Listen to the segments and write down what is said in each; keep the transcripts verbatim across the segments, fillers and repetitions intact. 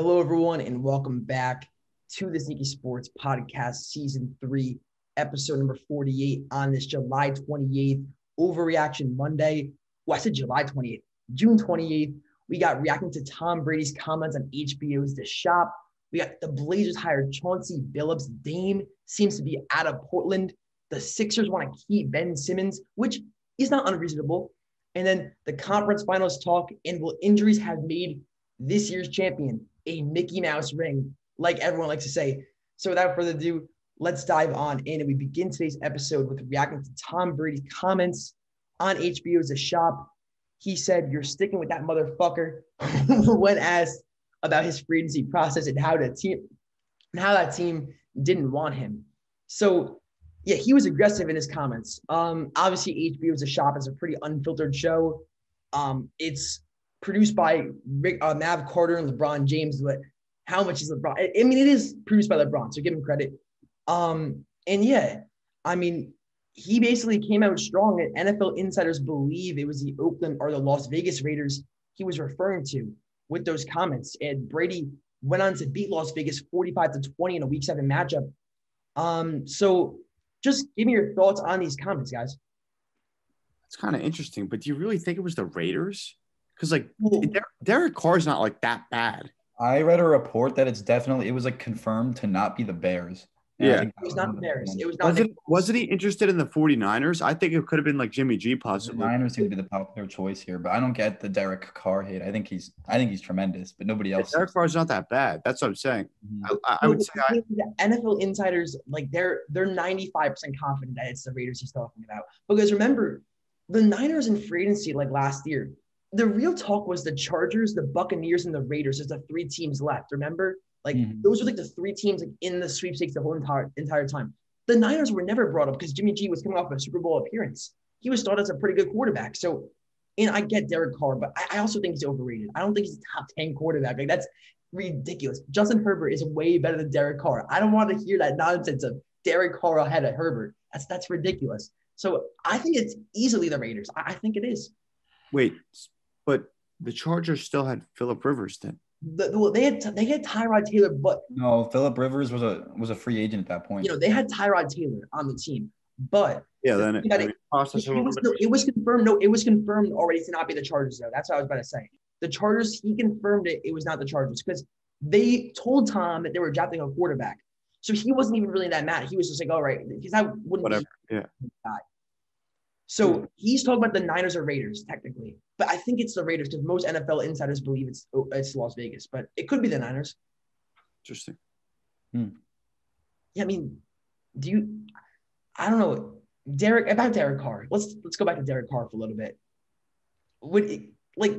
Hello, everyone, and welcome back to the Sneaky Sports Podcast, Season three, Episode number forty-eight on this July twenty-eighth, Overreaction Monday. Well, I said July twenty-eighth, June twenty-eighth. We got reacting to Tom Brady's comments on H B O's The Shop. We got the Blazers hired Chauncey Billups. Dame seems to be out of Portland. The Sixers want to keep Ben Simmons, which is not unreasonable. And then the conference finals talk, and will injuries have made this year's champion a Mickey Mouse ring, like everyone likes to say? So without further ado, let's dive on in. And we begin today's episode with reacting to Tom Brady's comments on H B O's The Shop. He said, "You're sticking with that motherfucker," when asked about his free agency process and how the team and how that team didn't want him. So yeah, he was aggressive in his comments. Um, obviously, H B O's The Shop is a pretty unfiltered show. Um, it's produced by Rick, uh, Mav Carter and LeBron James, but how much is LeBron? I, I mean, it is produced by LeBron, so give him credit. Um, and yeah, I mean, he basically came out strong that N F L insiders believe it was the Oakland or the Las Vegas Raiders he was referring to with those comments. And Brady went on to beat Las Vegas forty-five to twenty in a week seven matchup. Um, so just give me your thoughts on these comments, guys. It's kind of interesting, but do you really think it was the Raiders? Because, like, Derek Carr's not, like, that bad. I read a report that it's definitely – it was, like, confirmed to not be the Bears. Yeah. It was not the Bears. It was not wasn't, wasn't he interested in the forty-niners? I think it could have been, like, Jimmy G possibly. The Niners seem to be the popular choice here, but I don't get the Derek Carr hate. I think he's I think he's tremendous, but nobody else. Yeah, Derek Carr's not that bad. That's what I'm saying. Mm-hmm. I, I would say – the N F L insiders, like, they're they're ninety-five percent confident that it's the Raiders he's talking about. Because, remember, the Niners in free agency, like, last year – the real talk was the Chargers, the Buccaneers, and the Raiders. There's the three teams left, remember? Like, mm-hmm. Those were, like, the three teams, like, in the sweepstakes the whole entire entire time. The Niners were never brought up because Jimmy G was coming off a Super Bowl appearance. He was thought as a pretty good quarterback. So, and I get Derek Carr, but I, I also think he's overrated. I don't think he's a top ten quarterback. Like, that's ridiculous. Justin Herbert is way better than Derek Carr. I don't want to hear that nonsense of Derek Carr ahead of Herbert. That's, that's ridiculous. So I think it's easily the Raiders. I, I think it is. Wait. But the Chargers still had Philip Rivers then. The, well, they had they had Tyrod Taylor, but no, Philip Rivers was a was a free agent at that point. You know, they had Tyrod Taylor on the team, but yeah, then it, it, it, process it, it, was, no, it was confirmed. No, it was confirmed already to not be the Chargers, though. That's what I was about to say. The Chargers, he confirmed it. It was not the Chargers because they told Tom that they were drafting a quarterback, so he wasn't even really that mad. He was just like, all right, because I wouldn't. Whatever. Be- yeah. So he's talking about the Niners or Raiders, technically. But I think it's the Raiders because most N F L insiders believe it's it's Las Vegas. But it could be the Niners. Interesting. Hmm. Yeah, I mean, do you – I don't know. Derek – about Derek Carr. Let's let's go back to Derek Carr for a little bit. Would it, like,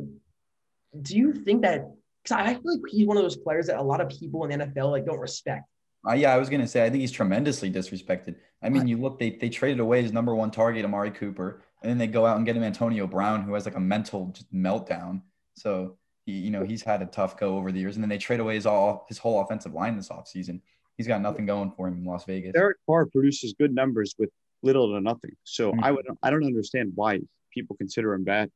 do you think that – because I feel like he's one of those players that a lot of people in the N F L, like, don't respect. Uh, yeah, I was going to say, I think he's tremendously disrespected. I mean, you look, they they traded away his number one target, Amari Cooper, and then they go out and get him Antonio Brown, who has like a mental just meltdown. So, he, you know, he's had a tough go over the years. And then they trade away his, all, his whole offensive line this offseason. He's got nothing going for him in Las Vegas. Derek Carr produces good numbers with little to nothing. So mm-hmm. I would I don't understand why people consider him bad,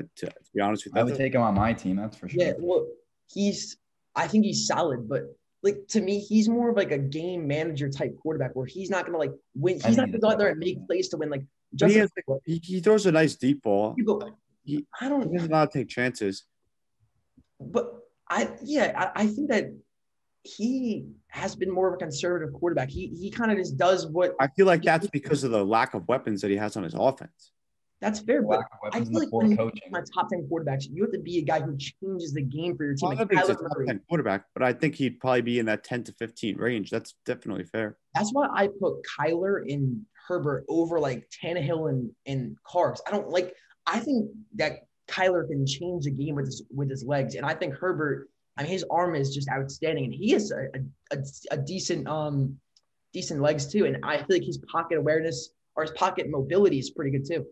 uh, to, to be honest with you. I would take him on my team, that's for sure. Yeah, well, he's – I think he's solid, but – like, to me, he's more of, like, a game manager type quarterback where he's not going to, like, win. He's not going to go out there and make plays to win. Like, just he, has, like he, he throws a nice deep ball. Go, he, I don't – He's allowed to take chances. But, I yeah, I, I think that he has been more of a conservative quarterback. He he kind of just does what – I feel like that's because of the lack of weapons that he has on his offense. That's fair, but I feel like when you're my top ten quarterbacks, you have to be a guy who changes the game for your team. I don't think he's a top ten quarterback, but I think he'd probably be in that ten to fifteen range. That's definitely fair. That's why I put Kyler and Herbert over, like, Tannehill and, and Carr. I don't like – I think that Kyler can change the game with his, with his legs, and I think Herbert – I mean, his arm is just outstanding, and he has a, a, a decent um decent legs too, and I feel like his pocket awareness or his pocket mobility is pretty good too.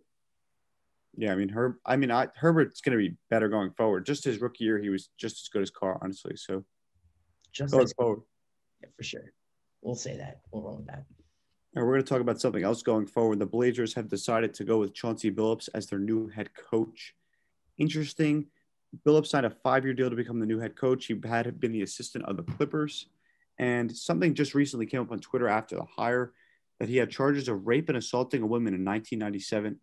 Yeah, I mean, Herb. I mean, I, Herbert's going to be better going forward. Just his rookie year, he was just as good as Carr, honestly. So, just going forward, yeah, for sure. We'll say that. We'll roll with that. And we're going to talk about something else going forward. The Blazers have decided to go with Chauncey Billups as their new head coach. Interesting, Billups signed a five-year deal to become the new head coach. He had been the assistant of the Clippers. And something just recently came up on Twitter after the hire that he had charges of rape and assaulting a woman in nineteen ninety-seven.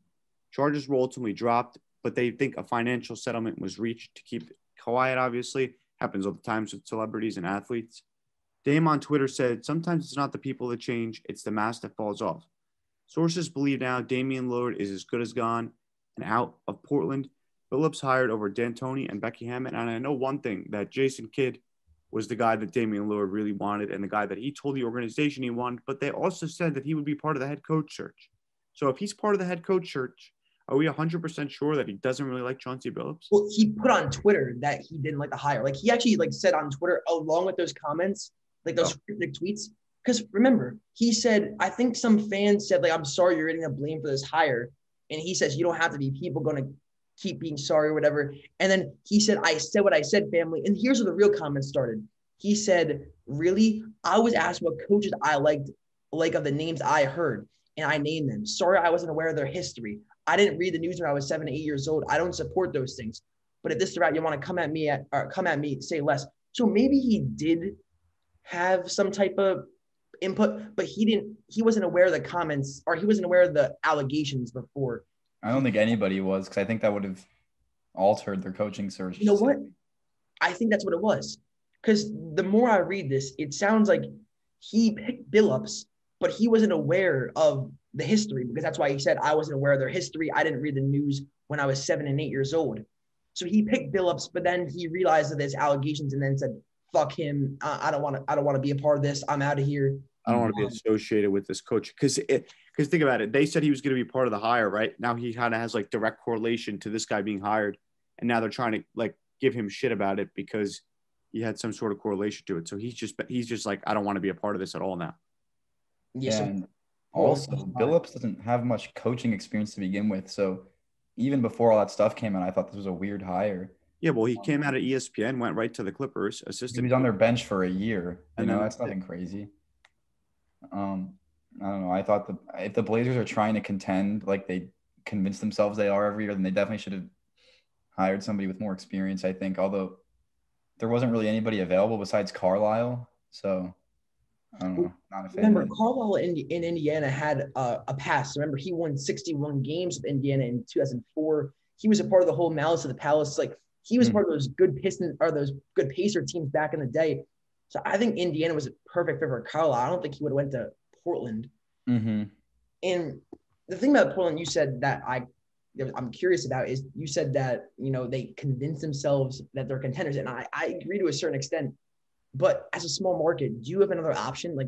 Charges were ultimately dropped, but they think a financial settlement was reached to keep it quiet, obviously. Happens all the times with celebrities and athletes. Dame on Twitter said, sometimes it's not the people that change, it's the mask that falls off. Sources believe now Damian Lillard is as good as gone and out of Portland. Billups hired over D'Antoni and Becky Hammond. And I know one thing, that Jason Kidd was the guy that Damian Lillard really wanted and the guy that he told the organization he wanted, but they also said that he would be part of the head coach search. So if he's part of the head coach search, are we one hundred percent sure that he doesn't really like Chauncey Billups? Well, he put on Twitter that he didn't like the hire. Like, he actually, like, said on Twitter, along with those comments, like those oh. cryptic tweets, because remember, he said, I think some fans said, like, I'm sorry you're getting a blame for this hire. And he says, you don't have to be, people going to keep being sorry or whatever. And then he said, I said what I said, family. And here's where the real comments started. He said, really? I was asked what coaches I liked, like of the names I heard, and I named them. Sorry I wasn't aware of their history. I didn't read the news when I was seven, eight years old. I don't support those things. But if this is right, you want to come at me at, or come at me, say less. So maybe he did have some type of input, but he didn't. He wasn't aware of the comments, or he wasn't aware of the allegations before. I don't think anybody was, because I think that would have altered their coaching search. You know what? I think that's what it was. Because the more I read this, it sounds like he picked Billups, but he wasn't aware of the history, because that's why he said, I wasn't aware of their history. I didn't read the news when I was seven and eight years old. So he picked Billups, but then he realized that there's allegations and then said, fuck him. I don't want to, I don't want to be a part of this. I'm out of here. I don't want to be associated with this coach. Cause it, cause think about it. They said he was going to be part of the hire, right? Now he kind of has like direct correlation to this guy being hired. And now they're trying to like give him shit about it because he had some sort of correlation to it. So he's just, he's just like, I don't want to be a part of this at all now. Yes. Yeah, so- Also, Billups doesn't have much coaching experience to begin with. So even before all that stuff came out, I thought this was a weird hire. Yeah, well, he came out of E S P N, went right to the Clippers, assistant. He was on their bench for a year. You know, that's nothing crazy. Um, I don't know. I thought the if the Blazers are trying to contend like they convince themselves they are every year, then they definitely should have hired somebody with more experience, I think. Although there wasn't really anybody available besides Carlisle, so – I don't know. Not a fan. Remember, Carlisle in, in Indiana had uh, a pass. Remember, he won sixty-one games with Indiana in two thousand four. He was a part of the whole Malice of the Palace. Like, he was mm-hmm. part of those good Piston or those good Pacer teams back in the day. So I think Indiana was a perfect fit for Carlisle. I don't think he would have went to Portland. Mm-hmm. And the thing about Portland, you said that I, I'm curious about is you said that, you know, they convince themselves that they're contenders, and I, I agree to a certain extent. But as a small market, do you have another option? Like,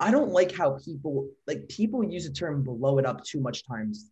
I don't like how people like people use the term blow it up too much times,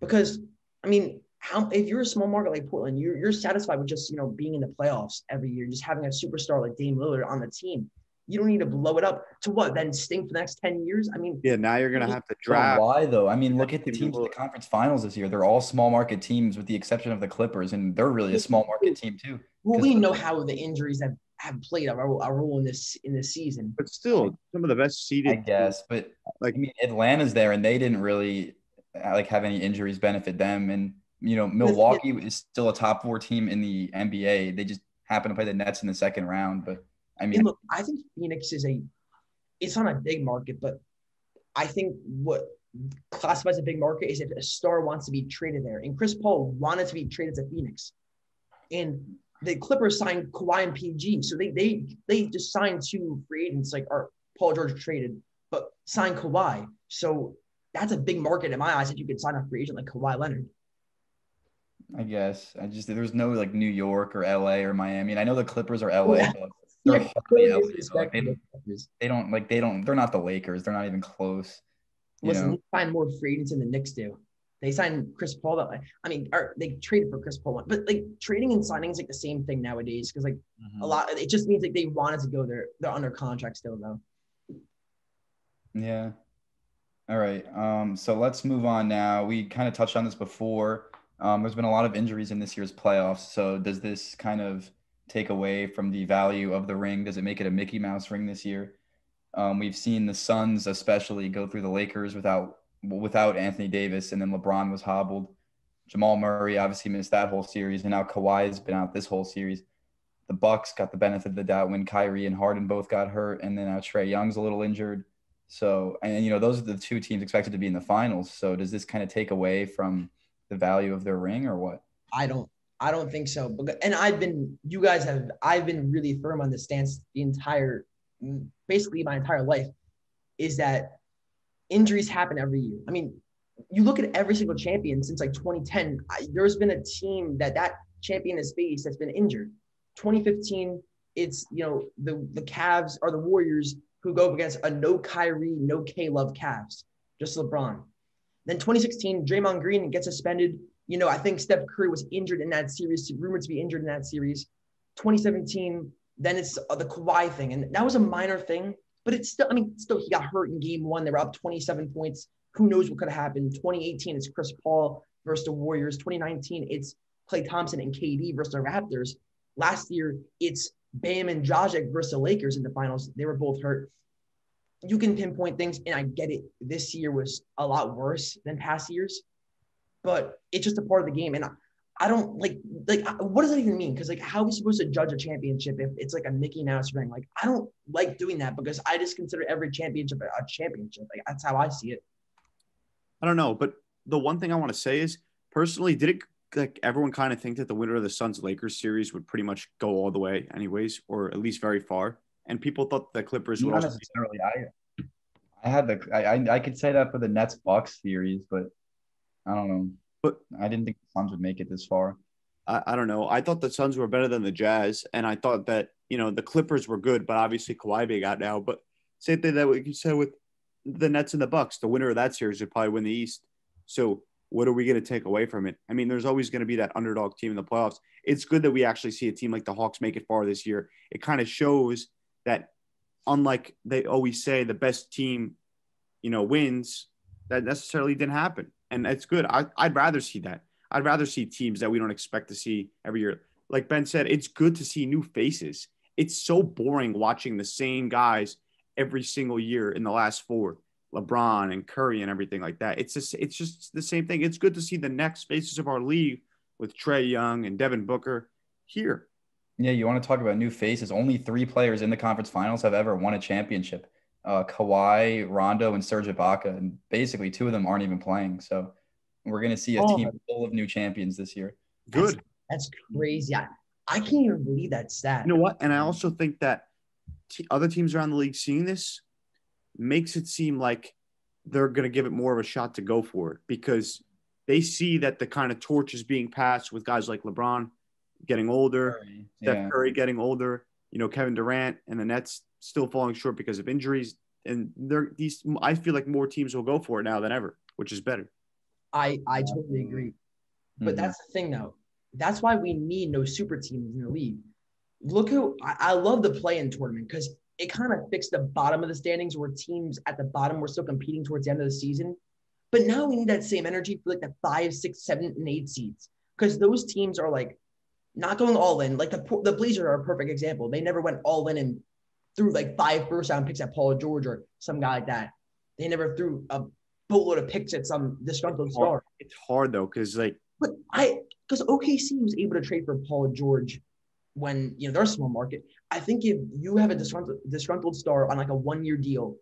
because I mean, how if you're a small market like Portland, you're you're satisfied with just, you know, being in the playoffs every year, just having a superstar like Dame Lillard on the team. You don't need to blow it up to what then stink for the next ten years. I mean, yeah, now you're gonna have to draft. Why though? I mean, look at the teams in the conference finals this year. They're all small market teams with the exception of the Clippers, and they're really a small market team too. Well, we know how the injuries have. have played a role, a role in this in this season. But still, some of the best seeded. I guess, but like I mean, Atlanta's there, and they didn't really like have any injuries benefit them. And you know, Milwaukee is still a top four team in the N B A. They just happen to play the Nets in the second round. But I mean, look, I think Phoenix is a. It's not a big market, but I think what classifies a big market is if a star wants to be traded there, and Chris Paul wanted to be traded to Phoenix, and. The Clippers signed Kawhi and P G, so they they they just signed two free agents, like or Paul George traded, but signed Kawhi. So that's a big market in my eyes that you could sign a free agent like Kawhi Leonard. I guess I just there's no like New York or L A or Miami, and I know the Clippers are L A. Yeah. But they're yeah, L A, so like they, they don't like they don't they're not the Lakers. They're not even close. Listen, they find more free agents than the Knicks do. They signed Chris Paul that way. I mean, or they traded for Chris Paul, but like trading and signing is like the same thing nowadays because like mm-hmm. a lot, it just means like they wanted to go there. They're under contract still though. Yeah. All right. Um, so let's move on now. We kind of touched on this before. Um, there's been a lot of injuries in this year's playoffs. So does this kind of take away from the value of the ring? Does it make it a Mickey Mouse ring this year? Um, we've seen the Suns especially go through the Lakers without, without Anthony Davis, and then LeBron was hobbled. Jamal Murray obviously missed that whole series, and now Kawhi has been out this whole series. The Bucks got the benefit of the doubt when Kyrie and Harden both got hurt, and then now Trae Young's a little injured. So, and you know, those are the two teams expected to be in the finals. So does this kind of take away from the value of their ring or what? I don't, I don't think so. And I've been, you guys have, I've been really firm on this stance the entire, basically my entire life, is that injuries happen every year. I mean, you look at every single champion since like twenty ten, I, there's been a team that that champion has faced that's been injured. twenty fifteen, it's, you know, the, the Cavs or the Warriors who go up against a no Kyrie, no K-Love Cavs, just LeBron. Then twenty sixteen, Draymond Green gets suspended. You know, I think Steph Curry was injured in that series, rumored to be injured in that series. twenty seventeen, then it's the Kawhi thing. And that was a minor thing, but it's still, I mean, still he got hurt in game one. They were up twenty-seven points. Who knows what could have happened? twenty eighteen, it's Chris Paul versus the Warriors. twenty nineteen, it's Klay Thompson and K D versus the Raptors. Last year, it's Bam and Jokic versus the Lakers in the finals. They were both hurt. You can pinpoint things, and I get it. This year was a lot worse than past years, but it's just a part of the game. And I, I don't like, like, what does that even mean? Because, like, how are we supposed to judge a championship if it's like a Mickey Mouse ring? Like, I don't like doing that because I just consider every championship a championship. Like, that's how I see it. I don't know, but the one thing I want to say is, personally, did it like everyone kind of think that the winner of the Suns-Lakers series would pretty much go all the way anyways, or at least very far? And people thought the Clippers would. Not also necessarily. I, I had the I I could say that for the Nets Bucks series, but I don't know. But I didn't think the Suns would make it this far. I, I don't know. I thought the Suns were better than the Jazz, and I thought that, you know, the Clippers were good, but obviously Kawhi big out now. But same thing that what you said with the Nets and the Bucks, the winner of that series would probably win the East. So what are we going to take away from it? I mean, there's always going to be that underdog team in the playoffs. It's good that we actually see a team like the Hawks make it far this year. It kind of shows that, unlike they always say, the best team, you know, wins, that necessarily didn't happen. And that's good. I, I'd rather see that. I'd rather see teams that we don't expect to see every year. Like Ben said, it's good to see new faces. It's so boring watching the same guys every single year in the last four. LeBron and Curry and everything like that. It's just, it's just the same thing. It's good to see the next faces of our league with Trae Young and Devin Booker here. Yeah, you want to talk about new faces. Only three players in the conference finals have ever won a championship. Uh, Kawhi, Rondo, and Serge Ibaka. And basically two of them aren't even playing. So we're going to see a oh. team full of new champions this year. Good. That's, that's crazy. I, I can't even believe that stat. You know what? And I also think that t- other teams around the league seeing this makes it seem like they're going to give it more of a shot to go for it, because they see that the kind of torch is being passed with guys like LeBron getting older, Curry. Steph yeah. Curry getting older, you know, Kevin Durant and the Nets still falling short because of injuries. And they're these, I feel like more teams will go for it now than ever, which is better. I, I totally agree. But mm-hmm. that's the thing though. That's why we need no super teams in the league. Look who I, I love the play-in tournament, because it kind of fixed the bottom of the standings where teams at the bottom were still competing towards the end of the season. But now we need that same energy for like the five, six, seven, and eight seeds, because those teams are like not going all in. Like the, the Blazers are a perfect example. They never went all in and threw like five first round picks at Paul George or some guy like that. They never threw a boatload of picks at some disgruntled star. It's hard though, because like – But I – because O K C was able to trade for Paul George when, you know, they're a small market. I think if you have a disgruntled, disgruntled star on like a one-year deal,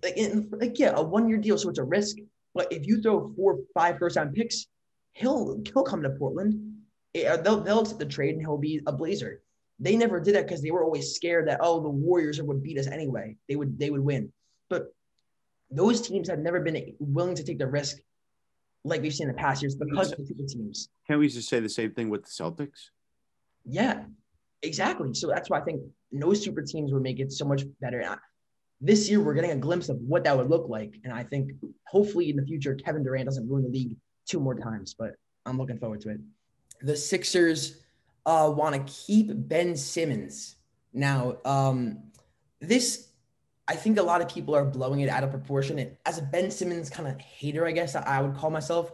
like, in, like yeah, a one-year deal, so it's a risk. But if you throw four, five first-round picks, he'll he'll come to Portland. It, they'll they'll accept the trade and he'll be a Blazer. They never did that because they were always scared that, oh, the Warriors would beat us anyway. They would they would win. But those teams have never been willing to take the risk like we've seen in the past years because of the super teams. Can't we just say the same thing with the Celtics? Yeah, exactly. So that's why I think no super teams would make it so much better. And I, this year, we're getting a glimpse of what that would look like. And I think hopefully in the future, Kevin Durant doesn't ruin the league two more times, but I'm looking forward to it. The Sixers uh, want to keep Ben Simmons. Now, um, this, I think a lot of people are blowing it out of proportion. And as a Ben Simmons kind of hater, I guess I would call myself,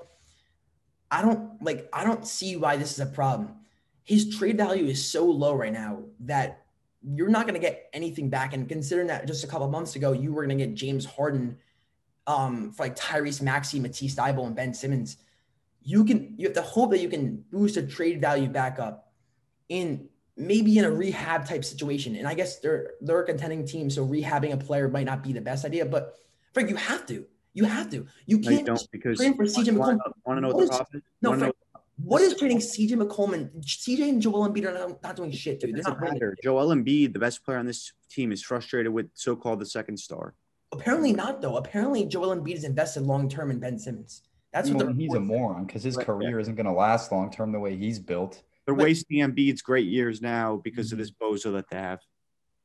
I don't like, I don't see why this is a problem. His trade value is so low right now that you're not going to get anything back. And considering that just a couple of months ago, you were going to get James Harden um, for like Tyrese Maxey, Matisse Thybulle, and Ben Simmons, you can you have to hope that you can boost a trade value back up in maybe in a rehab type situation. And I guess they're they're a contending team, so rehabbing a player might not be the best idea. But Frank, you have to. You have to. You no, can't you don't, because trade for C J McCollum. Want to know what the problem is? No, Frank. What is trading C J McCollum? C J and Joel Embiid are not, not doing shit, dude. They're not winning. Joel Embiid, the best player on this team, is frustrated with so-called the second star. Apparently not, though. Apparently Joel Embiid is invested long-term in Ben Simmons. That's what well, he's a moron because his right, career yeah. isn't going to last long-term the way he's built. They're but, wasting Embiid's great years now because mm-hmm. of this bozo that they have.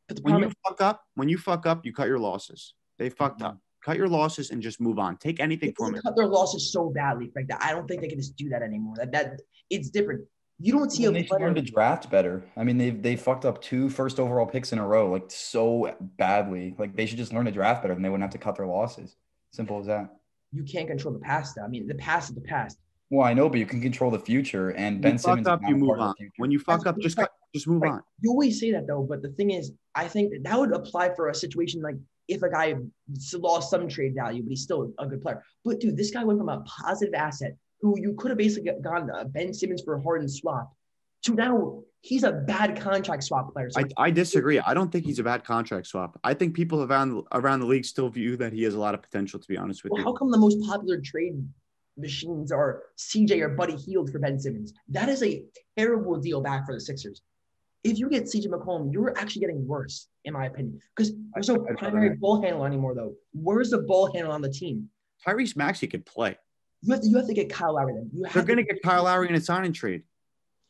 But the when you is- fuck up, when you fuck up, you cut your losses. They fucked mm-hmm. up. Cut your losses and just move on. Take anything from it. Cut their losses so badly, Frank, that I don't think they can just do that anymore. That that it's different. You don't see well, a. They learned to draft better. I mean, they they fucked up two first overall picks in a row, like so badly. Like they should just learn to draft better, and they wouldn't have to cut their losses. Simple as that. You can't control the past, though. I mean, the past is the past. Well, I know, but you can control the future. And Ben Simmons. Up, you move on. When you fuck up, just cut, just move on. You always say that though, but the thing is, I think that, that would apply for a situation like. If a guy lost some trade value, but he's still a good player. But, dude, this guy went from a positive asset who you could have basically gone uh, Ben Simmons for a Harden swap to now he's a bad contract swap player. So I, I disagree. I don't think he's a bad contract swap. I think people around, around the league still view that he has a lot of potential, to be honest with well, you. How come the most popular trade machines are C J or Buddy Hield for Ben Simmons? That is a terrible deal back for the Sixers. If you get C J McCollum, you're actually getting worse, in my opinion, because there's no primary ball handle anymore, though. Where's the ball handle on the team? Tyrese Maxey could play. You have to, you have to get Kyle Lowry then. You have They're going to get Kyle Lowry in a sign and trade.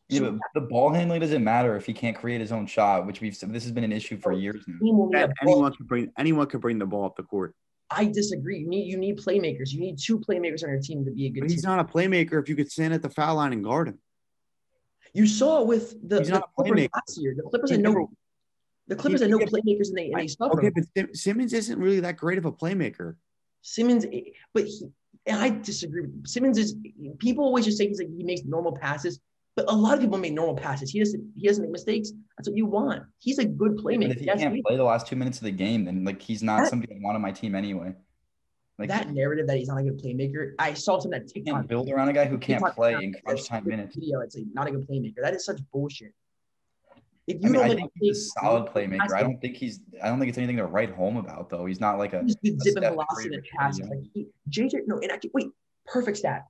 Yeah, but the ball handling doesn't matter if he can't create his own shot, which we've this has been an issue for years now. And anyone can bring anyone can bring the ball up the court. I disagree. You need you need playmakers. You need two playmakers on your team to be a good. But he's team. Not a playmaker if you could stand at the foul line and guard him. You saw it with the, the Clippers last year. The Clippers had no, the Clippers had no playmakers, and they and they suffered. Okay, but Simmons isn't really that great of a playmaker. Simmons, but he, and I disagree. Simmons is. People always just say he's like he makes normal passes, but a lot of people make normal passes. He doesn't. He doesn't make mistakes. That's what you want. He's a good playmaker. But if he That's can't me. play the last two minutes of the game, then like he's not that, somebody I want on my team anyway. Like that narrative that he's not a good playmaker, I saw some that TikTok build around a guy who can't TikTok play in crunch time minutes. Video, it's like not a good playmaker. That is such bullshit. If you I mean, don't I think he's a solid playmaker, I don't think he's. I don't think it's anything to write home about though. He's not like a. He's good zip and velocity and passes. Like he, J J, no, and actually, wait, perfect stat.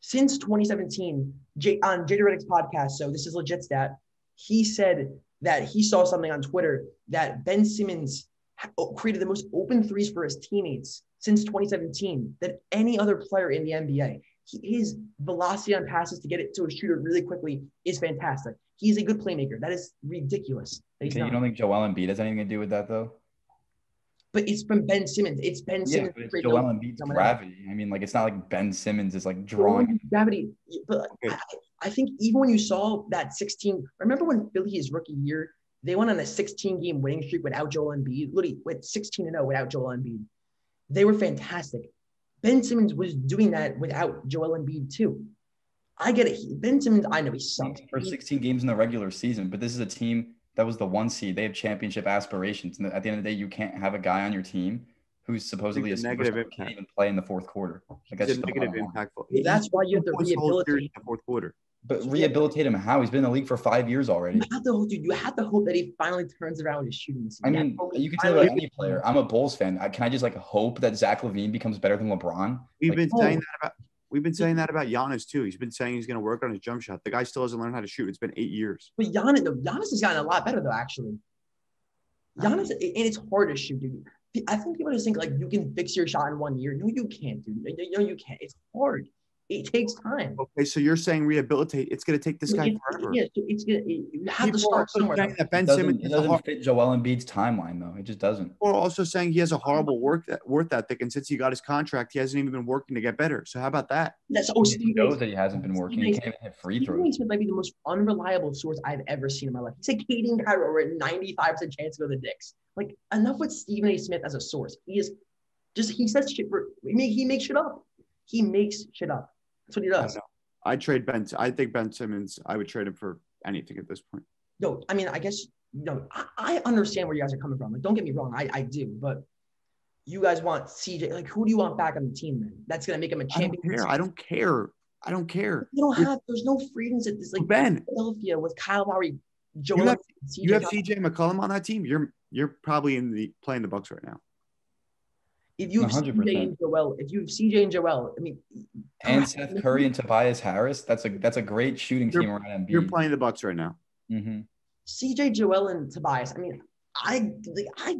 Since twenty seventeen, J, on J J Redick's podcast, so this is legit stat. He said that he saw something on Twitter that Ben Simmons created the most open threes for his teammates since twenty seventeen than any other player in the N B A. He, his velocity on passes to get it to a shooter really quickly is fantastic. He's a good playmaker. That is ridiculous. That okay, you don't think Joel Embiid has anything to do with that, though? But it's from Ben Simmons. It's Ben Simmons. Yeah, it's Joel Embiid's gravity. I mean, like, it's not like Ben Simmons is, like, drawing. Gravity. But okay. I, I think even when you saw that sixteen – remember when Philly's rookie year, they went on a sixteen-game winning streak without Joel Embiid, literally went sixteen and oh without Joel Embiid. They were fantastic. Ben Simmons was doing that without Joel Embiid too. I get it. He, Ben Simmons, I know he sucked. For sixteen games in the regular season, but this is a team that was the one seed. They have championship aspirations. And at the end of the day, you can't have a guy on your team who's supposedly a negative impact. Can't even play in the fourth quarter. Like that's a negative impactful. Well, that's why you have to rehabilitate the fourth quarter. But rehabilitate him how? He's been in the league for five years already. You have to, dude, you have to hope that he finally turns around his shooting. I mean, you can tell about any player. I'm a Bulls fan. I, can I just like hope that Zach LaVine becomes better than LeBron? We've like, been oh. saying that about we've been saying that about Giannis too. He's been saying he's going to work on his jump shot. The guy still hasn't learned how to shoot. It's been eight years. But Giannis, Giannis has gotten a lot better though. Actually, Giannis, and it's hard to shoot, dude. I think people just think like you can fix your shot in one year. No, you can't, dude. No, you can't. It's hard. It takes time. Okay, so you're saying rehabilitate. It's going to take this guy it, forever. Yeah, it's going to you have People to start somewhere. That Ben it doesn't, Simmons it doesn't hard, fit Joel Embiid's timeline, though. It just doesn't. We're also saying he has a horrible work that, worth ethic, and since he got his contract, he hasn't even been working to get better. So how about that? That's oh, Steve knows that he hasn't been working. He can't even hit free throws. Steve Smith might be the most unreliable source I've ever seen in my life. He's like Kaden Kyro with a ninety-five percent chance to go to the Knicks. Like, enough with Stephen A. Smith as a source. He is just, he says shit for, he makes shit up. He makes shit up. That's what he does. I, I trade Ben. I think Ben Simmons, I would trade him for anything at this point. No, I mean, I guess, you know, I, I understand where you guys are coming from. Like, don't get me wrong. I, I do. But you guys want C J. Like, who do you want back on the team then? That's going to make him a champion. I don't care. I don't care. I don't care. You don't have, there's no freedoms at this, like Ben, Philadelphia with Kyle Lowry, Joel. You have, you have C J McCollum on that team. You're you're probably in the playing the Bucks right now. If you have one hundred percent. C J and Joel, if you have C J and Joel, I mean, and God. Seth Curry and Tobias Harris, that's a that's a great shooting you're, team around Embiid. You're playing the Bucks right now. Mm-hmm. C J, Joel, and Tobias. I mean, I like, I,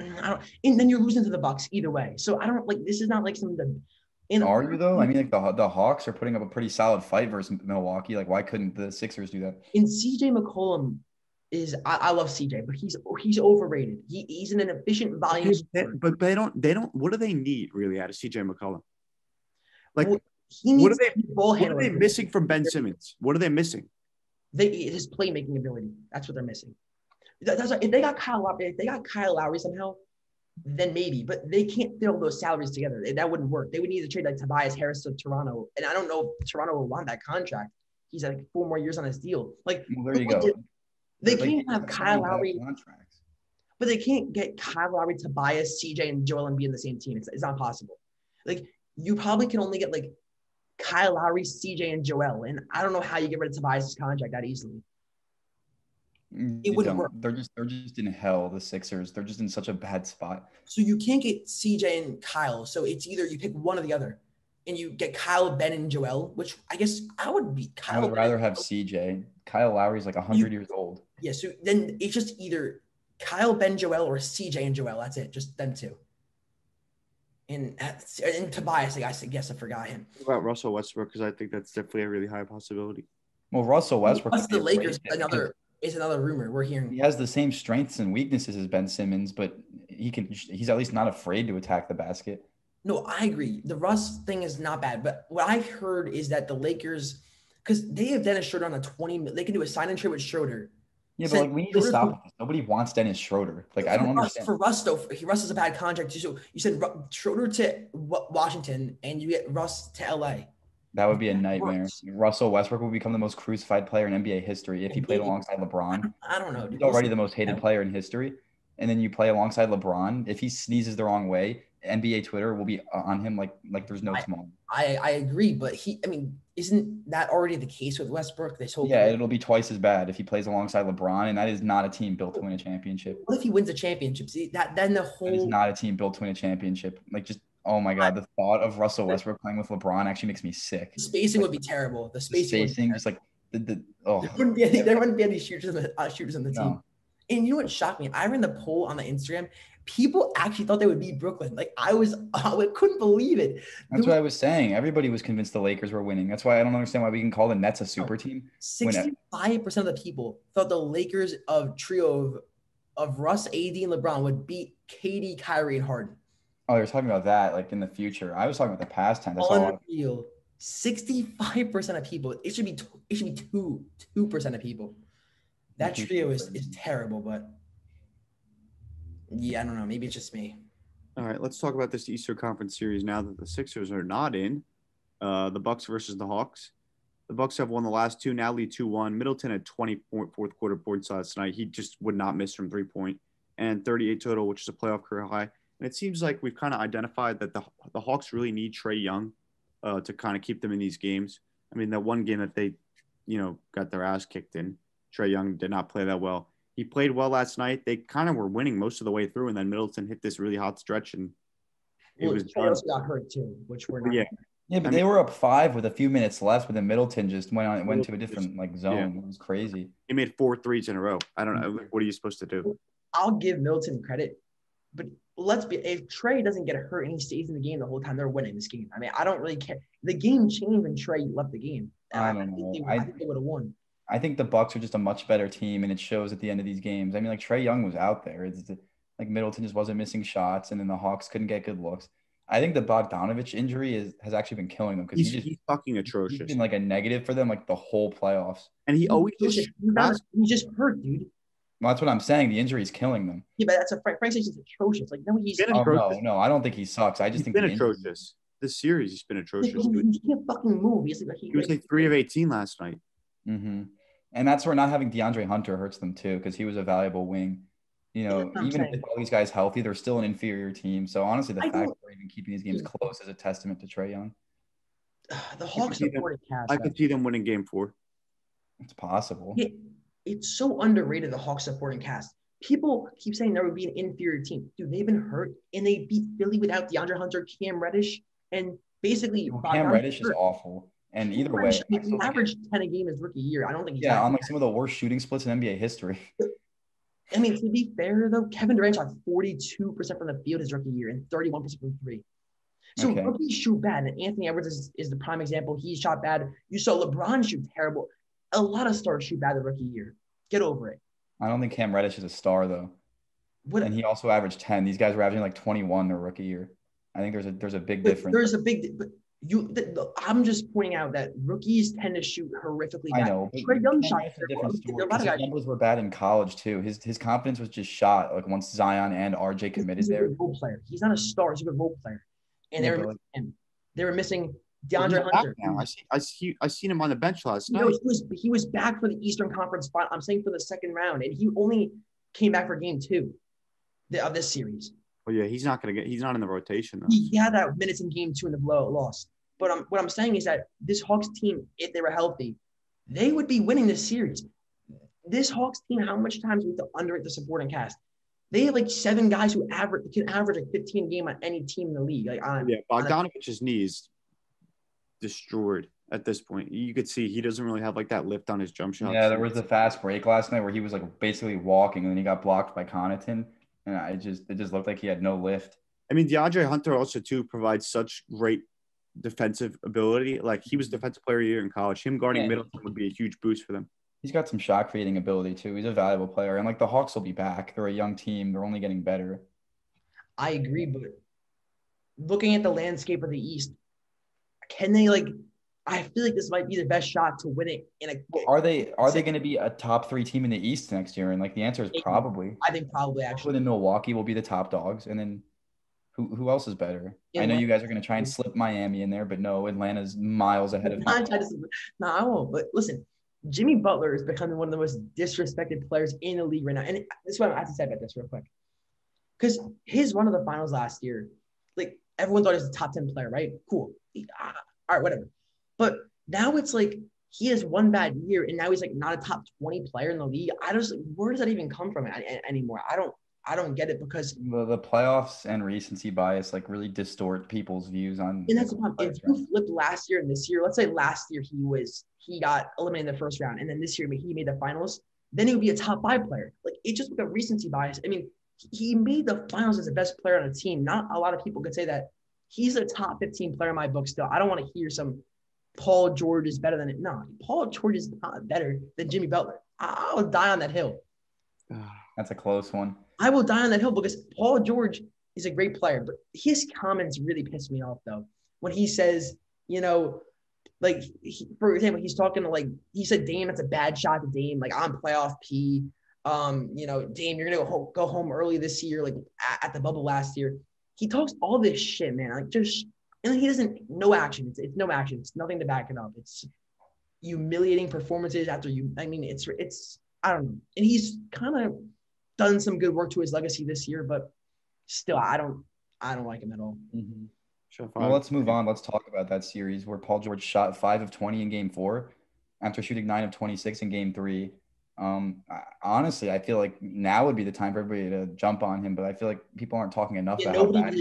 I don't, and then you're losing to the Bucks either way. So I don't like this is not like something that. In are you though? I mean, like the the Hawks are putting up a pretty solid fight versus Milwaukee. Like, why couldn't the Sixers do that? And C J McCollum is I, I love C J, but he's he's overrated. He he's an inefficient volume. But they don't they don't. What do they need really out of C J McCollum? Like, well, he needs what are they ball what are they missing from Ben Simmons? What are they missing? They his playmaking ability. That's what they're missing. That, that's what, if they got Kyle Lowry, if they got Kyle Lowry somehow. Then maybe, but they can't fill those salaries together. That wouldn't work. They would need to trade like Tobias Harris to Toronto, and I don't know if Toronto will want that contract. He's like four more years on his deal. Like, well, there you go. Did, they but can't they, have Kyle Lowry contracts, but they can't get Kyle Lowry, Tobias, C J, and Joel Embiid in the same team. It's, it's not possible. Like, you probably can only get like Kyle Lowry, C J, and Joel, and I don't know how you get rid of Tobias' contract that easily. It wouldn't work. They're just they're just in hell, the Sixers. They're just in such a bad spot. So you can't get C J and Kyle. So it's either you pick one or the other. And you get Kyle, Ben, and Joel, which I guess I would be Kyle. I would rather have C J. Kyle Lowry's like one hundred you, years old. Yeah, so then it's just either Kyle, Ben, Joel, or C J and Joel. That's it, just them two. And, and Tobias, I guess I forgot him. What about Russell Westbrook? Because I think that's definitely a really high possibility. Well, Russell Westbrook. Plus the Lakers, another – It's another rumor we're hearing. He has the same strengths and weaknesses as Ben Simmons, but he can. He's at least not afraid to attack the basket. No, I agree. The Russ thing is not bad, but what I've heard is that the Lakers, because they have Dennis Schroeder on a twenty, they can do a sign and trade with Schroeder. Yeah, but Send like we need Schroeder to stop. With, nobody wants Dennis Schroeder. Like I don't Russ, understand. For Russ though, for, he, Russ is a bad contract. So you said Schroeder to Washington, and you get Russ to L A. That would be a nightmare. Russell Westbrook will become the most crucified player in N B A history if he played alongside LeBron. I don't know. Dude. He's already the most hated player in history. And then you play alongside LeBron. If he sneezes the wrong way, N B A Twitter will be on him like like there's no tomorrow. I, I agree, but he – I mean, isn't that already the case with Westbrook? This whole yeah, game? It'll be twice as bad if he plays alongside LeBron, and that is not a team built to win a championship. What if he wins a championship? See, that then the whole – That is not a team built to win a championship. Like just – Oh, my God. The thought of Russell Westbrook playing with LeBron actually makes me sick. The spacing like, would be terrible. The spacing, the spacing just like the, the – oh. There wouldn't be any, there wouldn't be any shooters on the, uh, shooters on the team. No. And you know what shocked me? I ran the poll on the Instagram. People actually thought they would beat Brooklyn. Like, I was – I couldn't believe it. That's what I was saying. Everybody was convinced the Lakers were winning. That's why I don't understand why we can call the Nets a super team. sixty-five percent of the people thought the Lakers of trio of, of Russ, A D, and LeBron would beat K D, Kyrie, and Harden. Oh, you're talking about that, like in the future. I was talking about the past time. That's unreal. Sixty-five percent of people. It should be. T- it should be two, two percent of people. That trio is, is terrible, but yeah, I don't know. Maybe it's just me. All right, let's talk about this Eastern Conference series now that the Sixers are not in. Uh, the Bucks versus the Hawks. The Bucks have won the last two. Now lead two one. Middleton had twenty fourth quarter points last night. He just would not miss from three point, and thirty-eight total, which is a playoff career high. And it seems like we've kind of identified that the the Hawks really need Trae Young uh, to kind of keep them in these games. I mean, that one game that they, you know, got their ass kicked in, Trae Young did not play that well. He played well last night. They kind of were winning most of the way through, and then Middleton hit this really hot stretch, and it well, was – Trae also got hurt too, which we're not yeah. – Yeah, but I they mean, were up five with a few minutes left, but then Middleton just went on, went to a different, like, zone. Yeah. It was crazy. He made four threes in a row. I don't know. What are you supposed to do? I'll give Middleton credit, but – Let's be. If Trae doesn't get hurt and he stays in the game the whole time, they're winning this game. I mean, I don't really care. The game changed when Trae left the game. I don't I think know. They, I, I think they would have won. I think the Bucks are just a much better team, and it shows at the end of these games. I mean, like Trae Young was out there. It's, like Middleton just wasn't missing shots, and then the Hawks couldn't get good looks. I think the Bogdanovich injury is, has actually been killing them because he's, he just, he's fucking atrocious. He's been like a negative for them, like the whole playoffs. And he always he's just not, he's just hurt, dude. Well, that's what I'm saying. The injury is killing them. Yeah, but that's a Frank Station's atrocious. Like, no, he's, he's been oh, atrocious. No, no, I don't think he sucks. I just he's think he's been atrocious. Injury. This series, he's been atrocious. He, he, he can't fucking move. He's like, he, he was like three of eighteen last night. Mm-hmm. And that's where not having DeAndre Hunter hurts them too, because he was a valuable wing. You know, yeah, even if all these guys healthy, they're still an inferior team. So honestly, the I fact that they're even keeping these games close is a testament to Trae Young. the Hawks are boring cast. I could see them winning game four. It's possible. It, it's so underrated, the Hawks supporting cast. People keep saying there would be an inferior team. Dude, they've been hurt, and they beat Philly without DeAndre Hunter, Cam Reddish, and basically well, – Cam Reddish hurt. is awful. And either way – He averaged ten a game his rookie year. I don't think he's – Yeah, on like some of the worst shooting splits in N B A history. I mean, to be fair, though, Kevin Durant shot forty-two percent from the field his rookie year and thirty-one percent from three. So okay. rookies shoot bad, and Anthony Edwards is, is the prime example. He shot bad. You saw LeBron shoot terrible. A lot of stars shoot bad the rookie year. Get over it. I don't think Cam Reddish is a star, though. What? And he also averaged ten. These guys were averaging like twenty-one their rookie year. I think there's a there's a big but difference. There's a big – but you. The, the, I'm just pointing out that rookies tend to shoot horrifically bad. I know. Trae Young shot a different story. His numbers were bad in college, too. His his confidence was just shot, like, once Zion and R J committed he's there. He's a good role player. He's not a star. He's a good role player. And yeah, they, were like, him. they were missing – DeAndre Hunter. Now. I see. I see. I seen him on the bench last night. No, he was he was back for the Eastern Conference final. I'm saying for the second round, and he only came back for game two of this series. Oh yeah, he's not gonna get. He's not in the rotation though. He had that minutes in game two in the blowout loss. But um, what I'm saying is that this Hawks team, if they were healthy, they would be winning this series. This Hawks team, how much times we have to underrate the supporting cast? They have like seven guys who average can average like fifteen a game on any team in the league. Like on yeah, Bogdanovich's knees. Destroyed at this point. You could see he doesn't really have like that lift on his jump shot. Yeah, there was the fast break last night where he was like basically walking, and then he got blocked by Connaughton, and I just it just looked like he had no lift. I mean, DeAndre Hunter also too provides such great defensive ability. Like he was defensive player of the year in college. Him guarding yeah. Middleton would be a huge boost for them. He's got some shot creating ability too. He's a valuable player, and like the Hawks will be back. They're a young team. They're only getting better. I agree, but looking at the landscape of the East. Can they like? I feel like this might be the best shot to win it. In a are they are they going to be a top three team in the East next year? And like the answer is probably. I think probably actually. Then Milwaukee will be the top dogs, and then who who else is better? Yeah, I know you guys are going to try and slip Miami in there, but no, Atlanta's miles ahead of. No, I won't. But listen, Jimmy Butler is becoming one of the most disrespected players in the league right now, and this is what I have to say about this real quick, because his run of the finals last year, like everyone thought he was a top ten player, right? Cool. All right, whatever. But now it's like he has one bad year, and now he's like not a top twenty player in the league. I just like, where does that even come from anymore? I don't, I don't get it because the, the playoffs and recency bias like really distort people's views on. And that's the problem. If you flipped last year and this year, let's say last year he was he got eliminated in the first round, and then this year he made the finals, then he would be a top five player. Like it's just with the recency bias. I mean, he made the finals as the best player on a team. Not a lot of people could say that. He's a top fifteen player in my book still. I don't want to hear some Paul George is better than it. No, Paul George is not better than Jimmy Butler. I, I will die on that hill. That's a close one. I will die on that hill because Paul George is a great player, but his comments really piss me off, though. When he says, you know, like, he, for example, he's talking to, like, he said, Dame, that's a bad shot to Dame. Like, I'm playoff P. Um, you know, Dame, you're going to go, go home early this year, like, at, at the bubble last year. He talks all this shit, man. Like just, and he doesn't, no action. It's, it's no action. It's nothing to back it up. It's humiliating performances after you, I mean, it's, it's, I don't know. And he's kind of done some good work to his legacy this year, but still, I don't, I don't like him at all. Mm-hmm. Sure, well, let's move on. Let's talk about that series where Paul George shot five of twenty in game four after shooting nine of twenty-six in game three. Um, I, honestly, I feel like now would be the time for everybody to jump on him, but I feel like people aren't talking enough yeah, about that.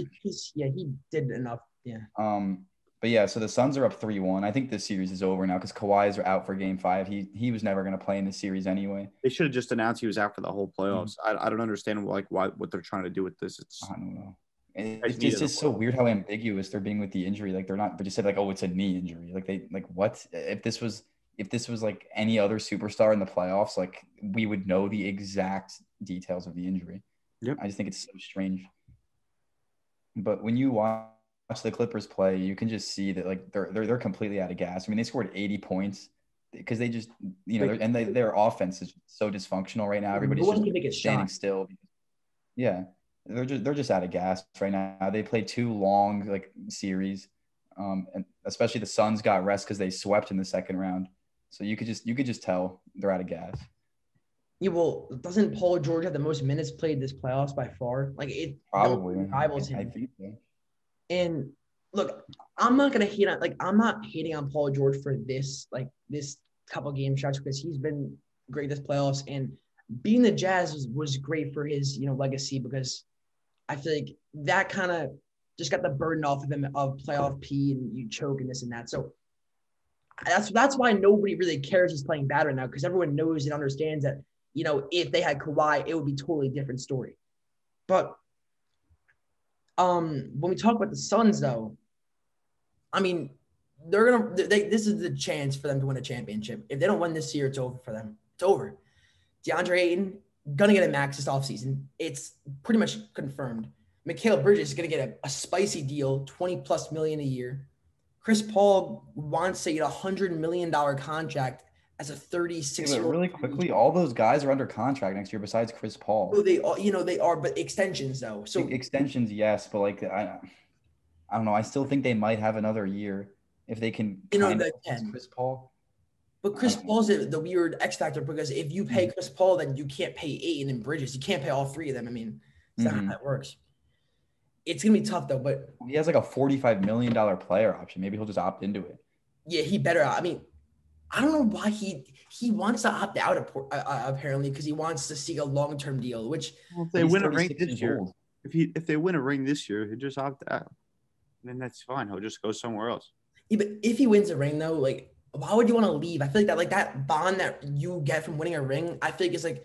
Yeah, he did enough. Yeah. Um, but yeah, so the Suns are up three one. I think this series is over now because Kawhi is out for game five. He he was never going to play in this series anyway. They should have just announced he was out for the whole playoffs. Mm-hmm. I, I don't understand like why what they're trying to do with this. It's, I don't know. It, it's just it's so weird how ambiguous they're being with the injury. Like they're not, they just said like, oh, it's a knee injury. Like they, like what if this was, if this was like any other superstar in the playoffs, like we would know the exact details of the injury. Yep. I just think it's so strange. But when you watch the Clippers play, you can just see that like they're, they're, they're completely out of gas. I mean, they scored eighty points because they just, you know, and they, their offense is so dysfunctional right now. Everybody's just standing shot. still. Yeah. They're just, they're just out of gas right now. They played two long like series. Um, and especially the Suns got rest cause they swept in the second round. So you could just you could just tell they're out of gas. Yeah, well, doesn't Paul George have the most minutes played this playoffs by far? Like it probably rivals him. I think so. And look, I'm not gonna hate on like I'm not hating on Paul George for this like this couple game stretch because he's been great this playoffs, and being the Jazz was, was great for his, you know, legacy, because I feel like that kind of just got the burden off of him of playoff P and you choke and this and that. So that's that's why nobody really cares he's playing bad right now, because everyone knows and understands that, you know, if they had Kawhi, it would be a totally different story. But um, when we talk about the Suns, though, I mean, they're going to they, – this is the chance for them to win a championship. If they don't win this year, it's over for them. It's over. DeAndre Ayton, going to get a max this offseason. It's pretty much confirmed. Mikal Bridges is going to get a, a spicy deal, twenty plus million a year. Chris Paul wants to get a hundred million dollar contract as a thirty-six. Yeah, but really quickly, all those guys are under contract next year besides Chris Paul. Oh, they all, you know, they are, but extensions though. So extensions, yes, but like I, I don't know. I still think they might have another year if they can. You know, they can. Chris Paul. But Chris Paul's the, the weird X factor, because if you pay Chris Paul, then you can't pay Ayton and Bridges. You can't pay all three of them. I mean, that's mm-hmm. not how that works. It's going to be tough, though, but... He has, like, a forty-five million dollars player option. Maybe he'll just opt into it. Yeah, he better... I mean, I don't know why he he wants to opt out, of, uh, apparently, because he wants to seek a long-term deal, which... Well, if they win a ring this year, if, he, if they win a ring this year, he'll just opt out. And then that's fine. He'll just go somewhere else. Yeah, but if he wins a ring, though, like, why would you want to leave? I feel like that, like, that bond that you get from winning a ring, I feel like it's, like...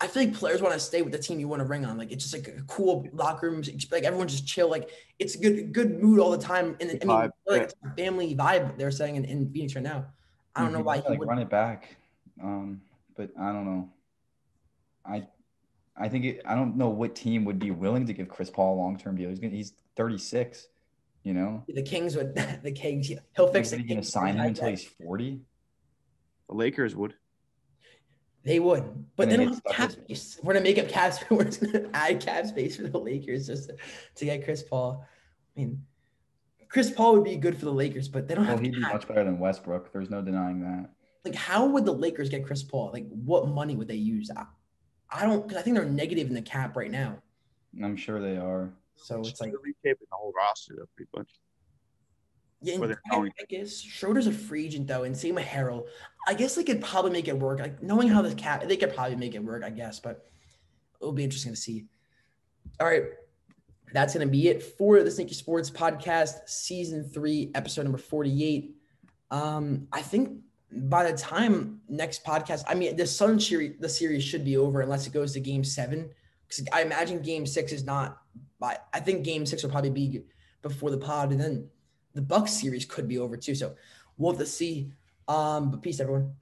I feel like players want to stay with the team you want to ring on. Like, it's just like a cool locker room. Like, everyone just chill. Like, it's a good, good mood all the time. And I mean, like, it's a family vibe they're saying in, in Phoenix right now. I don't know why he like would run it back. Um, but I don't know. I, I think it, I don't know what team would be willing to give Chris Paul a long-term deal. He's gonna, he's thirty-six. You know, the Kings would. The Kings. He'll fix it. Are they gonna sign him until he's forty? The Lakers would. They would, but then we're going to make up cap space. We're going to add cap space for the Lakers just to, to get Chris Paul. I mean, Chris Paul would be good for the Lakers, but they don't well, have he'd cap. Be much better than Westbrook. There's no denying that. Like, how would the Lakers get Chris Paul? Like, what money would they use? I, I don't – because I think they're negative in the cap right now. I'm sure they are. So it's, it's like – they're reshaping the whole roster, though, pretty much. Yeah, and I guess Schroeder's a free agent, though, and same with Harrell. I guess they could probably make it work. Like, knowing how this cap, they could probably make it work, I guess, but it'll be interesting to see. All right, that's going to be it for the Sneaky Sports Podcast, Season three, Episode number forty-eight. Um, I think by the time next podcast, I mean, the Sun series, the series should be over unless it goes to Game seven, because I imagine Game six is not – I think Game six will probably be before the pod, and then – the Bucks series could be over too, so we'll have to see. Um, but peace, everyone.